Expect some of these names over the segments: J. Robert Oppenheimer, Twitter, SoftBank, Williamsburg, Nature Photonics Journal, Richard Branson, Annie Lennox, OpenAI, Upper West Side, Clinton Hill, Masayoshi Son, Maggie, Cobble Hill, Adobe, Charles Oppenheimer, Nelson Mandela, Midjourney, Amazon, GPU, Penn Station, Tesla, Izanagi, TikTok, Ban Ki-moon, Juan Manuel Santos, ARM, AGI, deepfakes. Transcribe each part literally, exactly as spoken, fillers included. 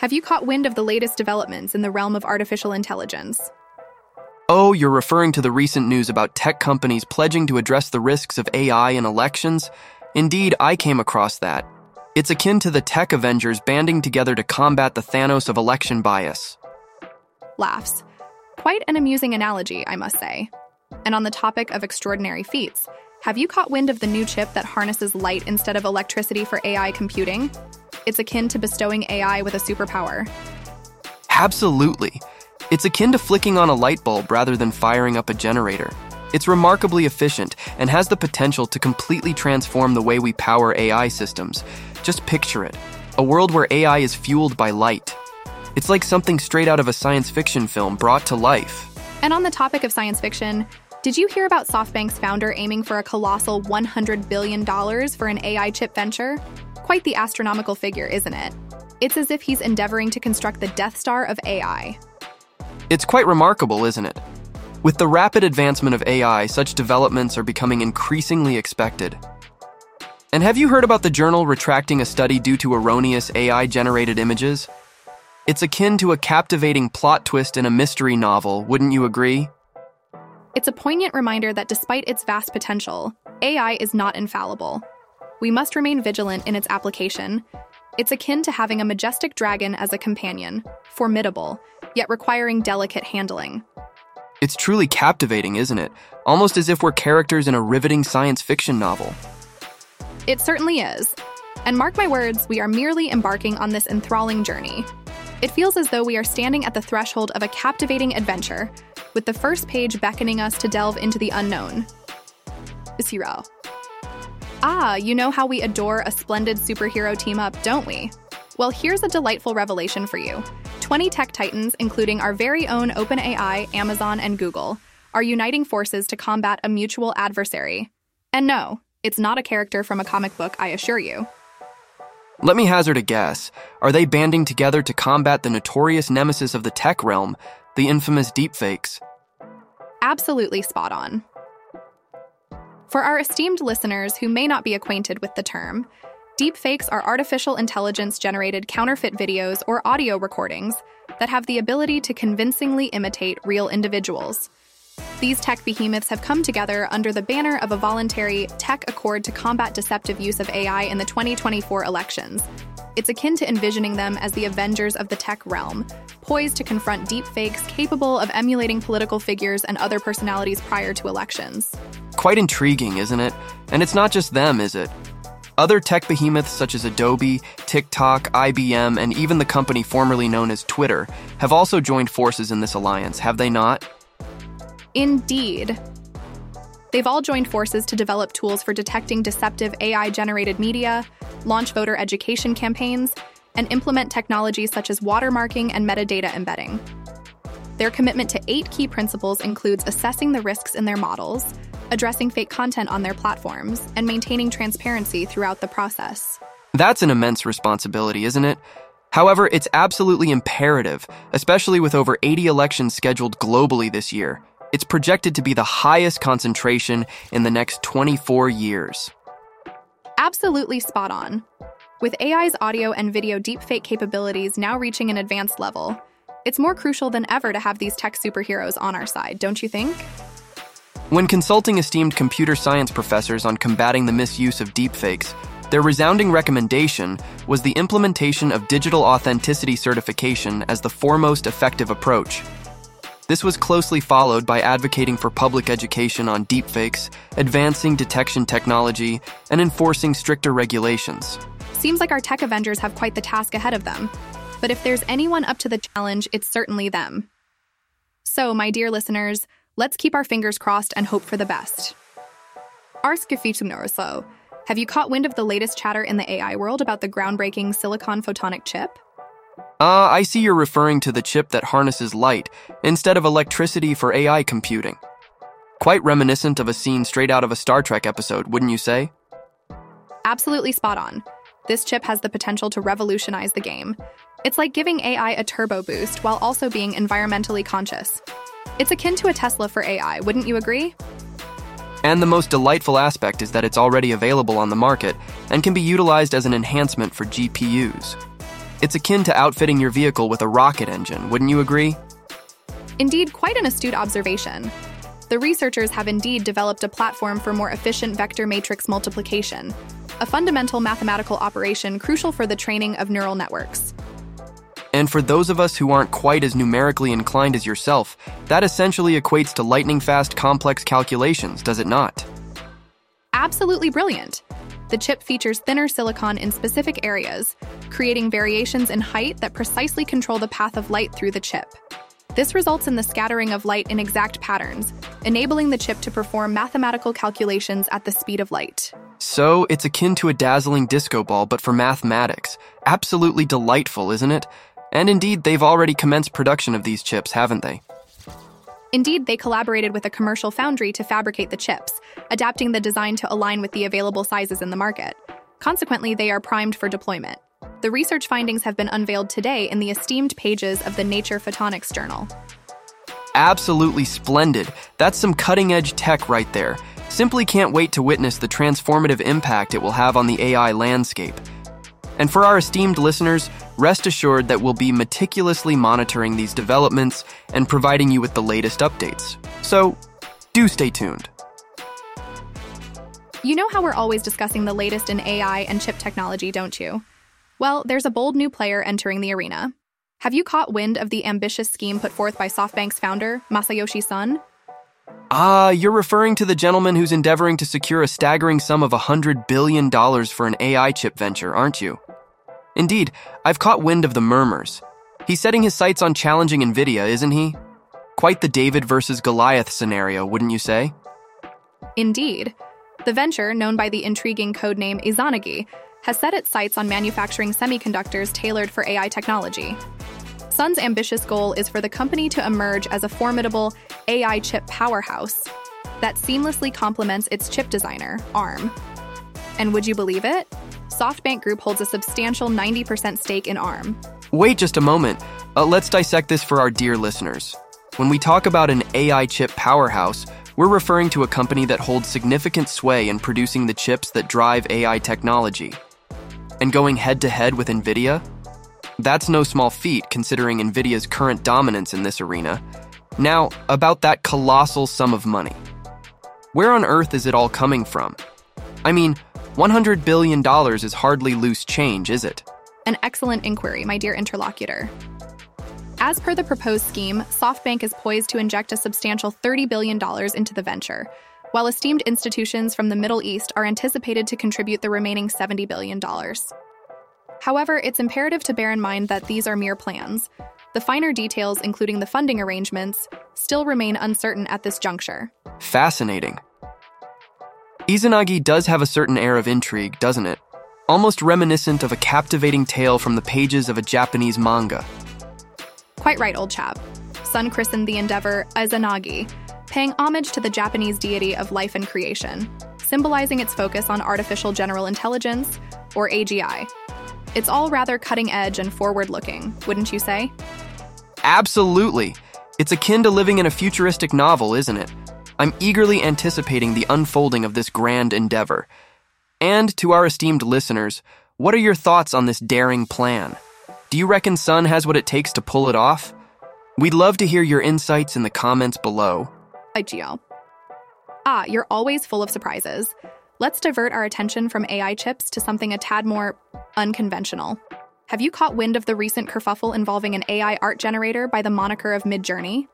Have you caught wind of the latest developments in the realm of artificial intelligence? Oh, you're referring to the recent news about tech companies pledging to address the risks of A I in elections? Indeed, I came across that. It's akin to the tech Avengers banding together to combat the Thanos of election bias. Laughs. Quite an amusing analogy, I must say. And on the topic of extraordinary feats, have you caught wind of the new chip that harnesses light instead of electricity for A I computing? It's akin to bestowing A I with a superpower. Absolutely. It's akin to flicking on a light bulb rather than firing up a generator. It's remarkably efficient and has the potential to completely transform the way we power A I systems. Just picture it, a world where A I is fueled by light. It's like something straight out of a science fiction film brought to life. And on the topic of science fiction, did you hear about SoftBank's founder aiming for a colossal one hundred billion dollars for an A I chip venture? Quite the astronomical figure, isn't it? It's as if he's endeavoring to construct the Death Star of A I. It's quite remarkable, isn't it? With the rapid advancement of A I, such developments are becoming increasingly expected. And have you heard about the journal retracting a study due to erroneous A I-generated images? It's akin to a captivating plot twist in a mystery novel, wouldn't you agree? It's a poignant reminder that despite its vast potential, A I is not infallible. We must remain vigilant in its application. It's akin to having a majestic dragon as a companion, formidable, yet requiring delicate handling. It's truly captivating, isn't it? Almost as if we're characters in a riveting science fiction novel. It certainly is. And mark my words, we are merely embarking on this enthralling journey. It feels as though we are standing at the threshold of a captivating adventure, with the first page beckoning us to delve into the unknown. Zero. Ah, you know how we adore a splendid superhero team-up, don't we? Well, here's a delightful revelation for you. twenty tech titans, including our very own OpenAI, Amazon, and Google, are uniting forces to combat a mutual adversary. And no, it's not a character from a comic book, I assure you. Let me hazard a guess. Are they banding together to combat the notorious nemesis of the tech realm, the infamous deepfakes? Absolutely spot on. For our esteemed listeners who may not be acquainted with the term, deepfakes are artificial intelligence-generated counterfeit videos or audio recordings that have the ability to convincingly imitate real individuals. These tech behemoths have come together under the banner of a voluntary tech accord to combat deceptive use of A I in the twenty twenty-four elections. It's akin to envisioning them as the Avengers of the tech realm, poised to confront deepfakes capable of emulating political figures and other personalities prior to elections. Quite intriguing, isn't it? And it's not just them, is it? Other tech behemoths such as Adobe, TikTok, I B M, and even the company formerly known as Twitter have also joined forces in this alliance, have they not? Indeed. They've all joined forces to develop tools for detecting deceptive A I-generated media, launch voter education campaigns, and implement technologies such as watermarking and metadata embedding. Their commitment to eight key principles includes assessing the risks in their models, addressing fake content on their platforms, and maintaining transparency throughout the process. That's an immense responsibility, isn't it? However, it's absolutely imperative, especially with over eighty elections scheduled globally this year. It's projected to be the highest concentration in the next twenty-four years. Absolutely spot on. With A I's audio and video deepfake capabilities now reaching an advanced level, it's more crucial than ever to have these tech superheroes on our side, don't you think? When consulting esteemed computer science professors on combating the misuse of deepfakes, their resounding recommendation was the implementation of digital authenticity certification as the foremost effective approach. This was closely followed by advocating for public education on deepfakes, advancing detection technology, and enforcing stricter regulations. Seems like our tech Avengers have quite the task ahead of them, but if there's anyone up to the challenge, it's certainly them. So, my dear listeners, let's keep our fingers crossed and hope for the best. Arskefitmnoroso, have you caught wind of the latest chatter in the A I world about the groundbreaking silicon photonic chip? Ah, uh, I see you're referring to the chip that harnesses light instead of electricity for A I computing. Quite reminiscent of a scene straight out of a Star Trek episode, wouldn't you say? Absolutely spot on. This chip has the potential to revolutionize the game. It's like giving A I a turbo boost while also being environmentally conscious. It's akin to a Tesla for A I, wouldn't you agree? And the most delightful aspect is that it's already available on the market and can be utilized as an enhancement for G P Us. It's akin to outfitting your vehicle with a rocket engine, wouldn't you agree? Indeed, quite an astute observation. The researchers have indeed developed a platform for more efficient vector matrix multiplication, a fundamental mathematical operation crucial for the training of neural networks. And for those of us who aren't quite as numerically inclined as yourself, that essentially equates to lightning-fast complex calculations, does it not? Absolutely brilliant. The chip features thinner silicon in specific areas, creating variations in height that precisely control the path of light through the chip. This results in the scattering of light in exact patterns, enabling the chip to perform mathematical calculations at the speed of light. So it's akin to a dazzling disco ball, but for mathematics. Absolutely delightful, isn't it? And indeed, they've already commenced production of these chips, haven't they? Indeed, they collaborated with a commercial foundry to fabricate the chips, adapting the design to align with the available sizes in the market. Consequently, they are primed for deployment. The research findings have been unveiled today in the esteemed pages of the Nature Photonics Journal. Absolutely splendid. That's some cutting-edge tech right there. Simply can't wait to witness the transformative impact it will have on the A I landscape. And for our esteemed listeners, rest assured that we'll be meticulously monitoring these developments and providing you with the latest updates. So, do stay tuned. You know how we're always discussing the latest in A I and chip technology, don't you? Well, there's a bold new player entering the arena. Have you caught wind of the ambitious scheme put forth by SoftBank's founder, Masayoshi Son? Ah, you're referring to the gentleman who's endeavoring to secure a staggering sum of one hundred billion dollars for an A I chip venture, aren't you? Indeed, I've caught wind of the murmurs. He's setting his sights on challenging NVIDIA, isn't he? Quite the David versus Goliath scenario, wouldn't you say? Indeed. The venture, known by the intriguing codename Izanagi, has set its sights on manufacturing semiconductors tailored for A I technology. Son's ambitious goal is for the company to emerge as a formidable A I chip powerhouse that seamlessly complements its chip designer, ARM. And would you believe it? SoftBank Group holds a substantial ninety percent stake in ARM. Wait just a moment. Uh, let's dissect this for our dear listeners. When we talk about an A I chip powerhouse, we're referring to a company that holds significant sway in producing the chips that drive A I technology. And going head-to-head with NVIDIA? That's no small feat, considering NVIDIA's current dominance in this arena. Now, about that colossal sum of money. Where on earth is it all coming from? I mean, one hundred billion dollars is hardly loose change, is it? An excellent inquiry, my dear interlocutor. As per the proposed scheme, SoftBank is poised to inject a substantial thirty billion dollars into the venture, while esteemed institutions from the Middle East are anticipated to contribute the remaining seventy billion dollars. However, it's imperative to bear in mind that these are mere plans. The finer details, including the funding arrangements, still remain uncertain at this juncture. Fascinating. Izanagi does have a certain air of intrigue, doesn't it? Almost reminiscent of a captivating tale from the pages of a Japanese manga. Quite right, old chap. Son christened the endeavor Izanagi, paying homage to the Japanese deity of life and creation, symbolizing its focus on artificial general intelligence, or A G I. It's all rather cutting-edge and forward-looking, wouldn't you say? Absolutely. It's akin to living in a futuristic novel, isn't it? I'm eagerly anticipating the unfolding of this grand endeavor. And to our esteemed listeners, what are your thoughts on this daring plan? Do you reckon Son has what it takes to pull it off? We'd love to hear your insights in the comments below. I G L. Ah, you're always full of surprises. Let's divert our attention from A I chips to something a tad more unconventional. Have you caught wind of the recent kerfuffle involving an A I art generator by the moniker of Midjourney?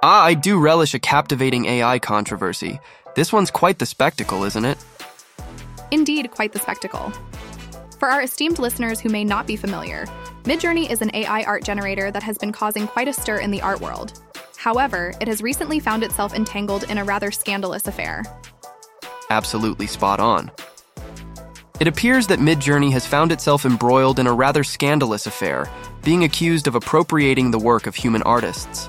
Ah, I do relish a captivating A I controversy. This one's quite the spectacle, isn't it? Indeed, quite the spectacle. For our esteemed listeners who may not be familiar, Midjourney is an A I art generator that has been causing quite a stir in the art world. However, it has recently found itself entangled in a rather scandalous affair. Absolutely spot on. It appears that Midjourney has found itself embroiled in a rather scandalous affair, being accused of appropriating the work of human artists.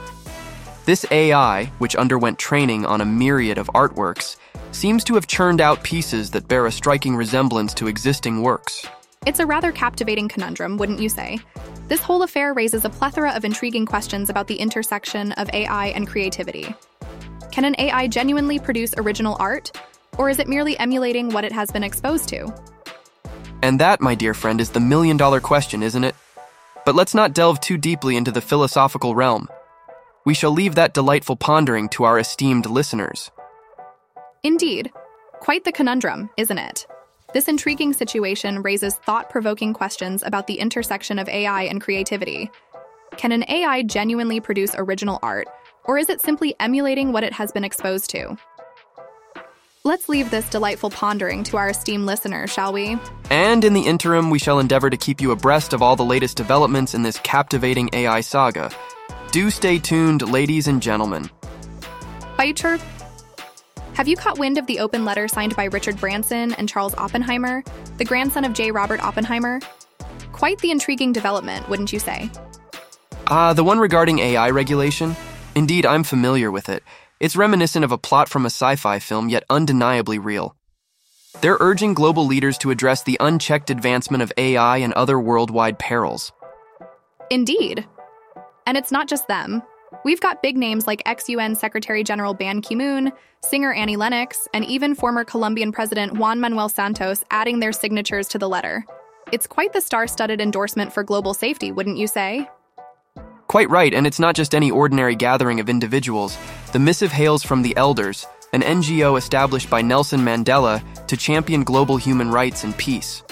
This A I, which underwent training on a myriad of artworks, seems to have churned out pieces that bear a striking resemblance to existing works. It's a rather captivating conundrum, wouldn't you say? This whole affair raises a plethora of intriguing questions about the intersection of A I and creativity. Can an A I genuinely produce original art, or is it merely emulating what it has been exposed to? And that, my dear friend, is the million-dollar question, isn't it? But let's not delve too deeply into the philosophical realm. We shall leave that delightful pondering to our esteemed listeners. Indeed. Quite the conundrum, isn't it? This intriguing situation raises thought-provoking questions about the intersection of A I and creativity. Can an A I genuinely produce original art, or is it simply emulating what it has been exposed to? Let's leave this delightful pondering to our esteemed listeners, shall we? And in the interim, we shall endeavor to keep you abreast of all the latest developments in this captivating A I saga. Do stay tuned, ladies and gentlemen. Biter, have you caught wind of the open letter signed by Richard Branson and Charles Oppenheimer, the grandson of J. Robert Oppenheimer? Quite the intriguing development, wouldn't you say? Ah, uh, the one regarding A I regulation? Indeed, I'm familiar with it. It's reminiscent of a plot from a sci-fi film, yet undeniably real. They're urging global leaders to address the unchecked advancement of A I and other worldwide perils. Indeed. And it's not just them. We've got big names like ex-U N Secretary General Ban Ki-moon, singer Annie Lennox, and even former Colombian President Juan Manuel Santos adding their signatures to the letter. It's quite the star-studded endorsement for global safety, wouldn't you say? Quite right, and it's not just any ordinary gathering of individuals. The missive hails from the Elders, an N G O established by Nelson Mandela to champion global human rights and peace.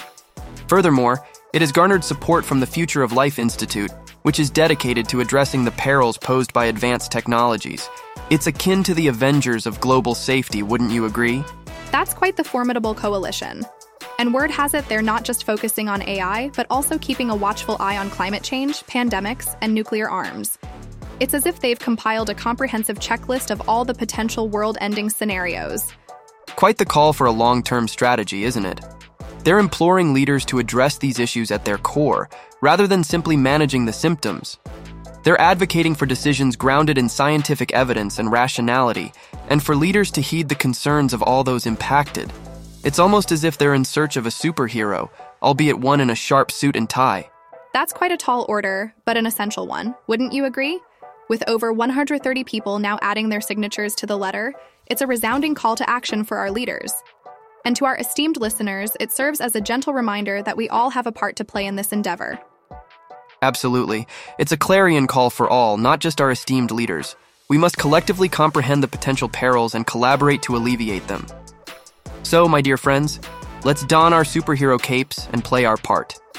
Furthermore, it has garnered support from the Future of Life Institute, which is dedicated to addressing the perils posed by advanced technologies. It's akin to the Avengers of global safety, wouldn't you agree? That's quite the formidable coalition. And word has it they're not just focusing on A I, but also keeping a watchful eye on climate change, pandemics, and nuclear arms. It's as if they've compiled a comprehensive checklist of all the potential world-ending scenarios. Quite the call for a long-term strategy, isn't it? They're imploring leaders to address these issues at their core, rather than simply managing the symptoms. They're advocating for decisions grounded in scientific evidence and rationality, and for leaders to heed the concerns of all those impacted. It's almost as if they're in search of a superhero, albeit one in a sharp suit and tie. That's quite a tall order, but an essential one, wouldn't you agree? With over one hundred thirty people now adding their signatures to the letter, it's a resounding call to action for our leaders. And to our esteemed listeners, it serves as a gentle reminder that we all have a part to play in this endeavor. Absolutely. It's a clarion call for all, not just our esteemed leaders. We must collectively comprehend the potential perils and collaborate to alleviate them. So, my dear friends, let's don our superhero capes and play our part.